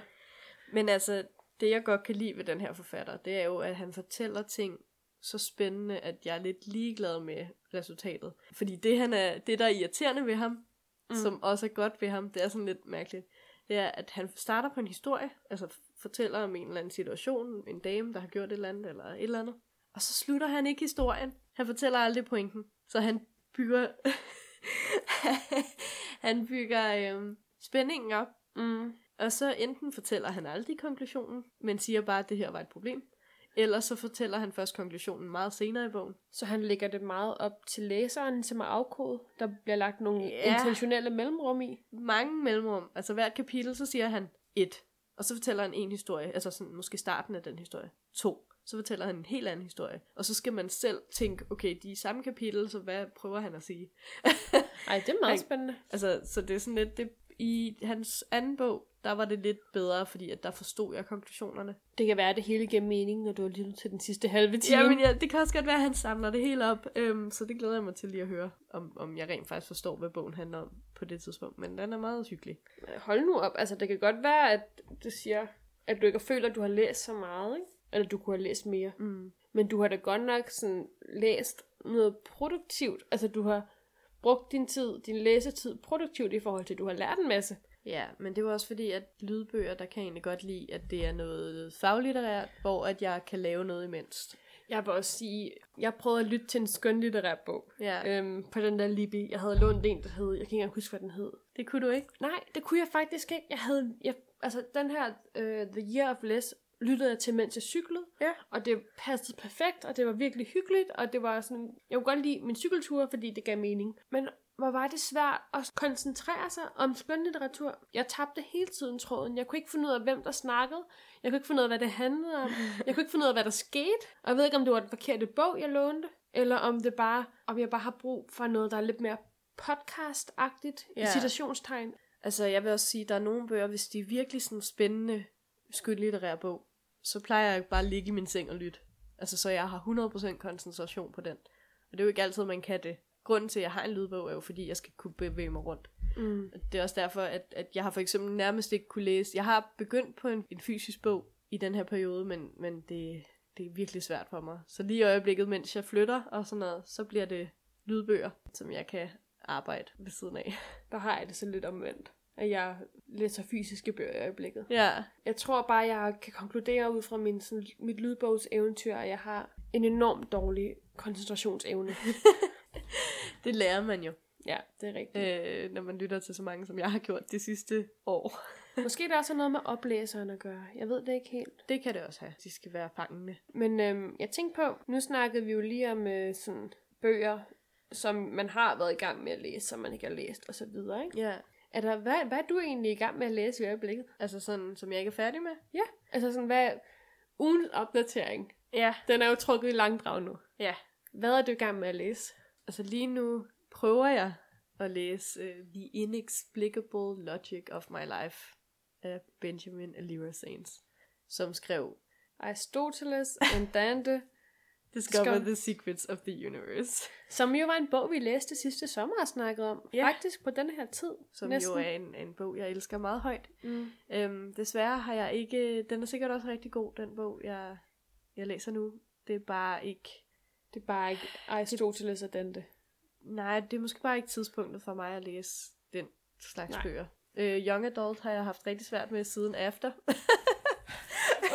Men altså, det jeg godt kan lide ved den her forfatter, det er jo, at han fortæller ting så spændende, at jeg er lidt ligeglad med resultatet. Fordi det, han er, det der er irriterende ved ham, Mm. som også er godt ved ham, det er sådan lidt mærkeligt, det er, at han starter på en historie, altså fortæller om en eller anden situation, en dame, der har gjort et eller andet, eller et eller andet, og så slutter han ikke historien. Han fortæller aldrig pointen. Så han bygger, han bygger øhm, spændingen op, mm. og så enten fortæller han aldrig konklusionen, men siger bare, at det her var et problem, eller så fortæller han først konklusionen meget senere i bogen. Så han lægger det meget op til læseren, som er afkodet. Der bliver lagt nogle ja. intentionelle mellemrum i. Mange mellemrum. Altså hvert kapitel, så siger han et. Og så fortæller han en historie. Altså sådan, måske starten af den historie. To. Så fortæller han en helt anden historie. Og så skal man selv tænke, okay, de er samme kapitel, så hvad prøver han at sige? Ej, det er meget spændende. Altså, så det er sådan lidt... Det, i hans anden bog, der var det lidt bedre, fordi at der forstod jeg konklusionerne. Det kan være, at det hele giver mening, når du har lyttet til den sidste halve time. Jamen ja, det kan også godt være, at han samler det hele op. Øhm, så det glæder jeg mig til lige at høre, om, om jeg rent faktisk forstår, hvad bogen handler om på det tidspunkt. Men den er meget hyggelig. Hold nu op. Altså, det kan godt være, at du siger, at du ikke føler, at du har læst så meget, ikke? Eller du kunne have læst mere. Mm. Men du har da godt nok sådan, læst noget produktivt. Altså, du har... brugt din tid, din læsetid produktivt i forhold til, at du har lært en masse. Ja, men det var også fordi, at lydbøger, der kan egentlig godt lide, at det er noget faglitterært, hvor at jeg kan lave noget imens. Jeg vil også sige, jeg prøvede at lytte til en skønlitterær bog ja. øhm, på den der Libby. Jeg havde lånt en, der hed, jeg kan ikke engang huske, hvad den hed. Det kunne du ikke? Nej, det kunne jeg faktisk ikke. Jeg havde, jeg, altså den her uh, The Year of Less lyttede jeg til, mens jeg cyklede, ja. og det passede perfekt, og det var virkelig hyggeligt, og det var sådan, jeg kunne godt lide min cykeltur, fordi det gav mening. Men hvor var det svært at koncentrere sig om skønlitteratur. Jeg tabte hele tiden tråden. Jeg kunne ikke finde ud af, hvem der snakkede. Jeg kunne ikke finde ud af, hvad det handlede om. Jeg kunne ikke finde ud af, hvad der skete. Og jeg ved ikke, om det var den forkerte bog, jeg lånte, eller om det bare, om jeg bare har brug for noget, der er lidt mere podcast-agtigt, ja. i citationstegn. Altså, jeg vil også sige, der er nogle bøger, hvis de er virkelig sådan spændende skønlitterære bog, så plejer jeg bare at ligge i min seng og lytte. Altså, så jeg har hundrede procent koncentration på den. Og det er jo ikke altid, man kan det. Grunden til, at jeg har en lydbog, er jo, fordi jeg skal kunne bevæge mig rundt. Mm. Det er også derfor, at, at jeg har for eksempel nærmest ikke kunne læse. Jeg har begyndt på en, en fysisk bog i den her periode, men, men det, det er virkelig svært for mig. Så lige i øjeblikket, mens jeg flytter og sådan noget, så bliver det lydbøger, som jeg kan arbejde ved siden af. Der har jeg det så lidt omvendt, at jeg læser fysiske bøger i øjeblikket. Ja. Jeg tror bare, jeg kan konkludere ud fra min, sådan, mit lydbogseventyr, at jeg har en enormt dårlig koncentrationsevne. Det lærer man jo. Ja, det er rigtigt. Øh, når man lytter til så mange, som jeg har gjort det sidste år. Måske er der også noget med oplæseren at gøre. Jeg ved det ikke helt. Det kan det også have. De skal være fangende. Men øhm, jeg tænkte på, nu snakkede vi jo lige om øh, sådan, bøger, som man har været i gang med at læse, som man ikke har læst osv. Ja. Er der, hvad, hvad er du egentlig i gang med at læse i øjeblikket? Altså sådan, som jeg ikke er færdig med? Ja. Altså sådan, hvad... Ugens opdatering. Ja. Den er jo trukket i langdrag nu. Ja. Hvad er du i gang med at læse? Altså lige nu prøver jeg at læse uh, The Inexplicable Logic of My Life af Benjamin Eliezer, som skrev Aristoteles and Dante Discover the Secrets of the Universe. Som jo var en bog, vi læste sidste sommer og snakkede om. Yeah. Faktisk på den her tid. Som næsten. Jo er en, en bog, jeg elsker meget højt. Mm. Øhm, desværre har jeg ikke... Den er sikkert også rigtig god, den bog, jeg, jeg læser nu. Det er bare ikke... Det er bare ikke Aristoteles og Dante. Nej, det er måske bare ikke tidspunktet for mig at læse den slags Nej. bøger. Øh, Young Adult har jeg haft rigtig svært med siden After.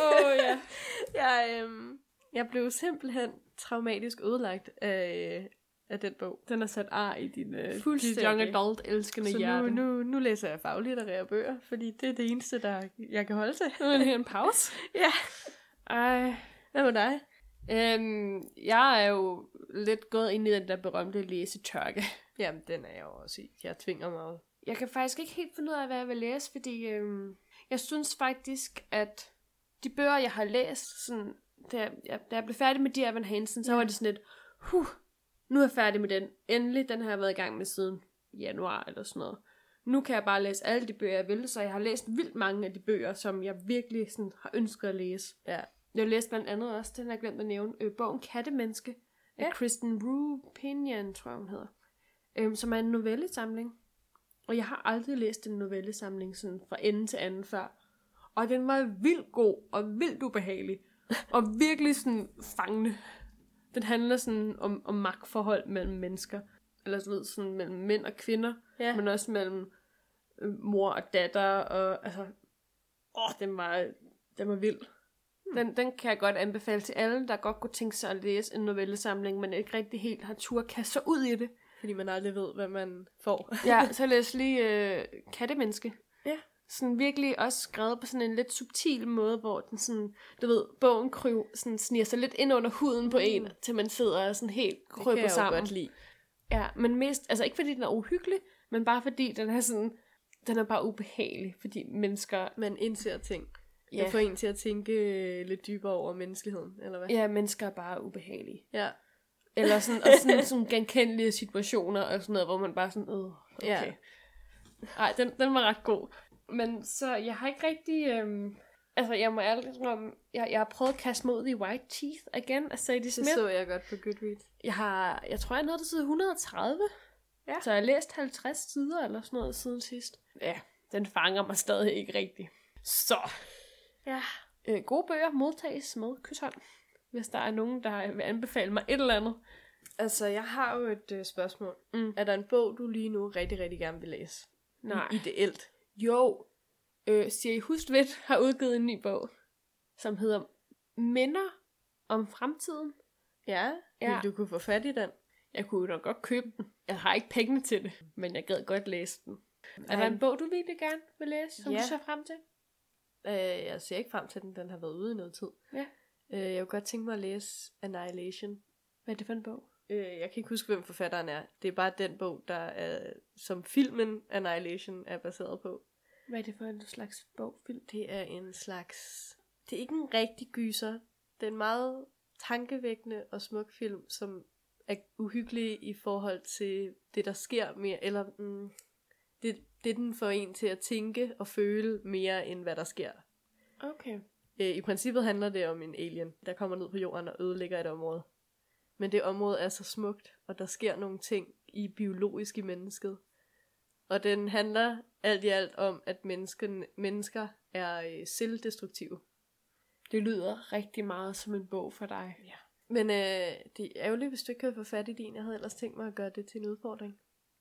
Åh, oh, ja. Jeg... Øhm... Jeg blev simpelthen traumatisk ødelagt af, af den bog. Den har sat ar i din uh, young adult elskende så hjerte. Så nu, nu, nu læser jeg faglitterære bøger, fordi det er det eneste, der jeg kan holde til. Nu er det en pause. Ja. Ej. Hvad med dig? Øhm, jeg er jo lidt gået ind i den der berømte læsetørke. Jamen, den er jeg jo også i. Jeg tvinger mig også. Jeg kan faktisk ikke helt finde ud af, hvad jeg vil læse, fordi øhm, jeg synes faktisk, at de bøger, jeg har læst, sådan, da, jeg, da jeg blev færdig med Dear Evan Hansen, så ja. var det sådan lidt, huh, nu er jeg færdig med den. Endelig, den har jeg været i gang med siden januar eller sådan noget. Nu kan jeg bare læse alle de bøger, jeg vil, så jeg har læst vildt mange af de bøger, som jeg virkelig sådan, har ønsket at læse. Ja. Jeg læste blandt andet også, den har jeg glemt at nævne, øh, bogen Kattemenneske af ja. Kristen Rupinian, tror jeg, hun hedder, øh, som er en novellesamling. Og jeg har aldrig læst en novellesamling sådan fra ende til anden før. Og den var vildt god og vildt ubehagelig. Og virkelig sådan fangende. Den handler sådan om, om magtforhold mellem mennesker. Eller sådan, sådan mellem mænd og kvinder. Ja. Men også mellem øh, mor og datter. Og altså, åh, den var, den var vild. Hmm. Den, den kan jeg godt anbefale til alle, der godt kunne tænke sig at læse en novellesamling, men ikke rigtig helt har tur at kaste sig ud i det. Fordi man aldrig ved, hvad man får. Ja, så læs lige øh, Kattemenneske. Ja. Sådan virkelig også skrevet på sådan en lidt subtil måde, hvor den sådan, du ved, bogen kryv, sådan sniger sig lidt ind under huden på en, mm. til man sidder sådan helt krøber sammen. Det kan jeg Ja, men mest, altså ikke fordi den er uhyggelig, men bare fordi den er sådan, den er bare ubehagelig, fordi mennesker... Man indser ting. Ja. Det får en til at tænke lidt dybere over menneskeligheden, eller hvad? Ja, mennesker er bare ubehagelige. Ja. Eller sådan, og sådan, sådan genkendelige situationer og sådan noget, hvor man bare sådan, øh, okay. Ja. Ej, den, den var ret god. Men så, jeg har ikke rigtig, øhm, altså jeg må ærligt om, jeg, jeg har prøvet at kaste mod i White Teeth igen af Sadie Smith. Det så jeg godt på Goodreads. Jeg har, jeg tror jeg nåede til side et hundrede og tredive, ja. Så jeg har læst halvtreds sider eller sådan noget siden sidst. Ja, den fanger mig stadig ikke rigtigt. Så, ja. Øh, gode bøger modtages med kysshånd. Hvis der er nogen, der vil anbefale mig et eller andet. Altså, jeg har jo et øh, spørgsmål. Mm. Er der en bog, du lige nu rigtig, rigtig gerne vil læse? Nej. Ideelt. Jo. Øh, Siri Hustvedt har udgivet en ny bog, som hedder Minder om fremtiden. Ja, ja. Vil du kunne få fat i den? Jeg kunne nok godt købe den. Jeg har ikke penge til det, men jeg gad godt læse den. Nej. Er der en bog, du virkelig gerne vil læse, som ja. du ser frem til? Øh, jeg ser ikke frem til den. Den har været ude i noget tid. Ja. Jeg kunne godt tænke mig at læse Annihilation. Hvad er det for en bog? Jeg kan ikke huske, hvem forfatteren er. Det er bare den bog, der er, som filmen Annihilation er baseret på. Hvad er det for en slags bogfilm? Det er en slags... Det er ikke en rigtig gyser. Det er en meget tankevækkende og smuk film, som er uhyggelig i forhold til det, der sker mere. Eller mm, det, det, den får en til at tænke og føle mere, end hvad der sker. Okay. I princippet handler det om en alien, der kommer ned på jorden og ødelægger et område. Men det område er så smukt, og der sker nogle ting i biologisk i mennesket. Og den handler alt i alt om, at mennesken, mennesker er selvdestruktive. Det lyder rigtig meget som en bog for dig. Ja. Men øh, det er jo lige, hvis du ikke havde fået fat i din. Jeg havde ellers tænkt mig at gøre det til en udfordring.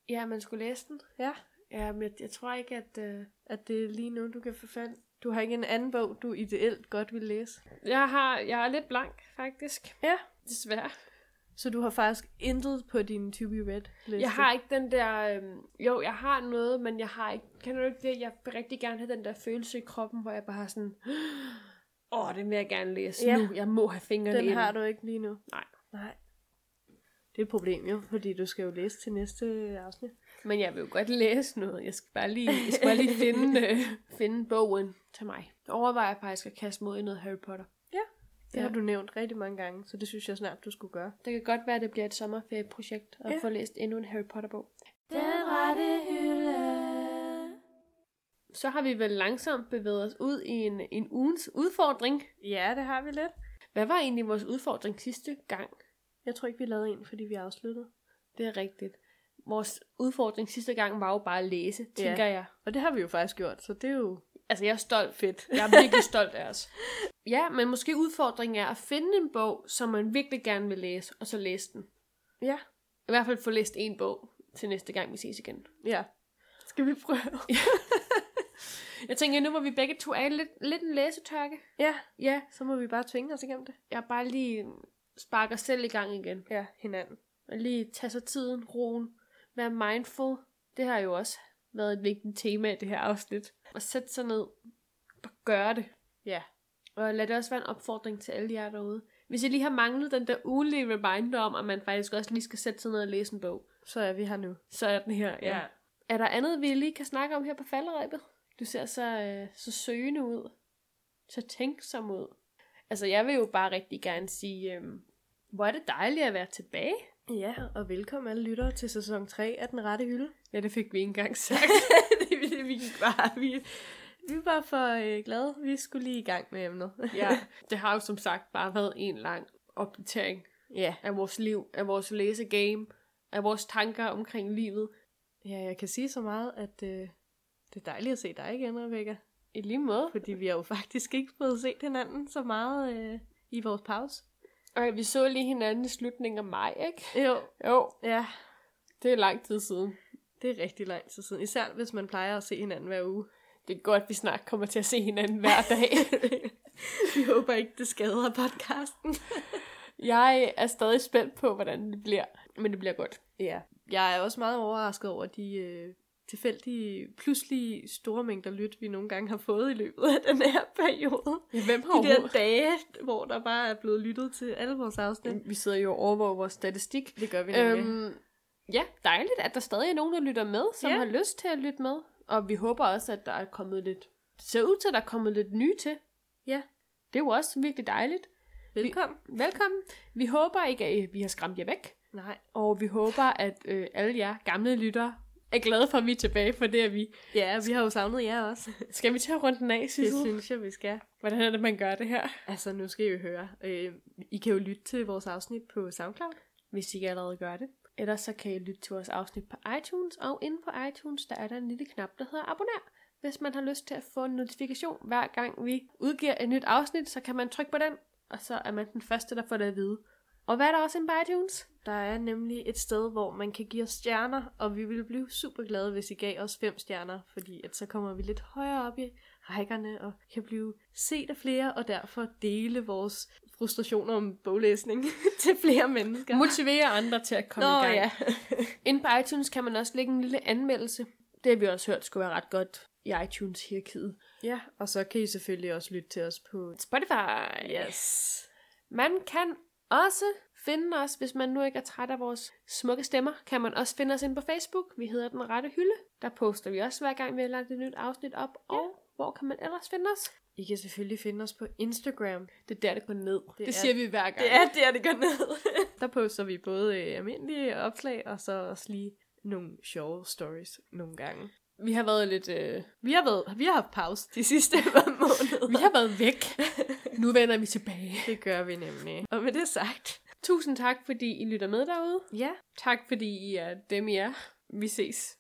Ja, man skulle læse den. Ja. Ja, men jeg, jeg tror ikke, at, øh, at det er lige nu, du kan få fat. Du har ikke en anden bog, du ideelt godt vil læse? Jeg har, jeg er lidt blank, faktisk. Ja, desværre. Så du har faktisk intet på din to be read-liste? Jeg har ikke den der... Øh, jo, jeg har noget, men jeg har ikke... Kan du ikke det? Jeg vil rigtig gerne have den der følelse i kroppen, hvor jeg bare har sådan... Åh, oh, den vil jeg gerne læse ja. nu. Jeg må have fingrene den ind. Den har du ikke lige nu. Nej. Nej. Det er et problem jo, fordi du skal jo læse til næste afsnit. Men jeg vil jo godt læse noget. Jeg skal bare lige, jeg skal bare lige finde, øh, finde bogen til mig. Jeg overvejer faktisk at kaste mod i noget Harry Potter. Ja, det ja. har du nævnt rigtig mange gange, så det synes jeg snart, du skulle gøre. Det kan godt være, at det bliver et sommerferieprojekt at ja. få læst endnu en Harry Potter-bog. Den rette hylde. Så har vi vel langsomt bevæget os ud i en, en ugens udfordring. Ja, det har vi lidt. Hvad var egentlig vores udfordring sidste gang? Jeg tror ikke, vi lavede en, fordi vi afsluttede. Det er rigtigt. Vores udfordring sidste gang var jo bare at læse, tænker ja. jeg. Og det har vi jo faktisk gjort, så det er jo... Altså, jeg er stolt. Fedt. Jeg er virkelig stolt af os. Ja, men måske udfordringen er at finde en bog, som man virkelig gerne vil læse, og så læse den. Ja. I hvert fald få læst en bog til næste gang, vi ses igen. Ja. Skal vi prøve? Jeg tænker, nu hvor vi begge to er lidt, lidt en læsetørke. Ja. Ja. Så må vi bare tvinge os igennem det. Jeg bare lige sparker selv i gang igen. Ja, hinanden. Og lige tage sig tiden, roen. Være mindful. Det har jo også været et vigtigt tema i det her afsnit. Og sætte sig ned og gøre det. Ja. Og lad det også være en opfordring til alle jer derude. Hvis jeg lige har manglet den der ugenlige reminder om, at man faktisk også lige skal sætte sig ned og læse en bog. Så er vi her nu. Så er den her, ja. ja. Er der andet, vi lige kan snakke om her på falderæbet? Du ser så, øh, så søgende ud. Så tænksom ud. Altså, jeg vil jo bare rigtig gerne sige, øh, hvor er det dejligt at være tilbage. Ja, og velkommen alle lyttere til sæson tre af Den Rette Hylde. Ja, det fik vi ikke engang sagt. det, vi, det, vi, bare, vi, vi var bare for øh, glade. Vi skulle lige i gang med emnet. ja, det har jo som sagt bare været en lang opdatering ja. af vores liv, af vores læsegame, af vores tanker omkring livet. Ja, jeg kan sige så meget, at øh, det er dejligt at se dig igen, Rebecca. I lige måde. Fordi vi har jo faktisk ikke fået set hinanden så meget øh, i vores pause. Okay, vi så lige hinanden i slutningen af maj, ikke? Jo. Jo. Ja. Det er lang tid siden. Det er rigtig lang tid siden. Især hvis man plejer at se hinanden hver uge. Det er godt, at vi snart kommer til at se hinanden hver dag. Vi håber ikke, det skader podcasten. Jeg er stadig spændt på, hvordan det bliver. Men det bliver godt. Ja. Jeg er også meget overrasket over de øh, tilfældige, pludselige store mængder lyt, vi nogle gange har fået i løbet af den her periode. Ja, hvem har de der dage, hvor der bare er blevet lyttet til alle vores afsnit. Vi sidder jo og overvåger vores statistik. Det gør vi nemlig. Øhm, ja, dejligt, at der stadig er nogen, der lytter med, som ja. har lyst til at lytte med. Og vi håber også, at der er kommet lidt... Det ser ud til, at der er kommet lidt nye til. Ja. Det er jo også virkelig dejligt. Velkommen. Vi... Velkommen. Vi håber ikke, at vi har skræmt jer væk. Nej. Og vi håber, at øh, alle jer gamle lyttere er glade for, at vi er tilbage, for det er vi. Ja, vi har jo savnet jer også. Skal vi tage rundt den af, Sissel? Det synes jeg, vi skal. Hvordan er det, man gør det her? Altså, nu skal I jo høre. Øh, I kan jo lytte til vores afsnit på SoundCloud, hvis I ikke allerede gør det. Ellers så kan I lytte til vores afsnit på iTunes, og inde på iTunes, der er der en lille knap, der hedder abonner. Hvis man har lyst til at få en notifikation, hver gang vi udgiver et nyt afsnit, så kan man trykke på den, og så er man den første, der får det at vide. Og hvad er der også inde på iTunes? Der er nemlig et sted, hvor man kan give os stjerner, og vi ville blive super glade, hvis I gav os fem stjerner, fordi at så kommer vi lidt højere op i rækkerne og kan blive set af flere, og derfor dele vores frustrationer om boglæsning til flere mennesker. Motivere andre til at komme Nå, i gang. Ja. Inde på iTunes kan man også lægge en lille anmeldelse. Det har vi også hørt skulle være ret godt i iTunes-hierarkiet. Ja, og så kan I selvfølgelig også lytte til os på Spotify. Yes. Man kan også finde os, hvis man nu ikke er træt af vores smukke stemmer, kan man også finde os inde på Facebook. Vi hedder Den Rette Hylde. Der poster vi også hver gang, vi har lagt et nyt afsnit op. Ja. Og hvor kan man ellers finde os? I kan selvfølgelig finde os på Instagram. Det er der, det går ned. Det, det er, siger vi hver gang. Det er der, det går ned. Der poster vi både øh, almindelige opslag, og så også lige nogle sjove stories nogle gange. Vi har været lidt... Øh... Vi har været... Vi har haft pause de sidste måneder. Vi har været væk. Nu vender vi tilbage. Det gør vi nemlig. Og med det sagt... Tusind tak, fordi I lytter med derude. Ja. Tak, fordi I er dem, I er. Vi ses.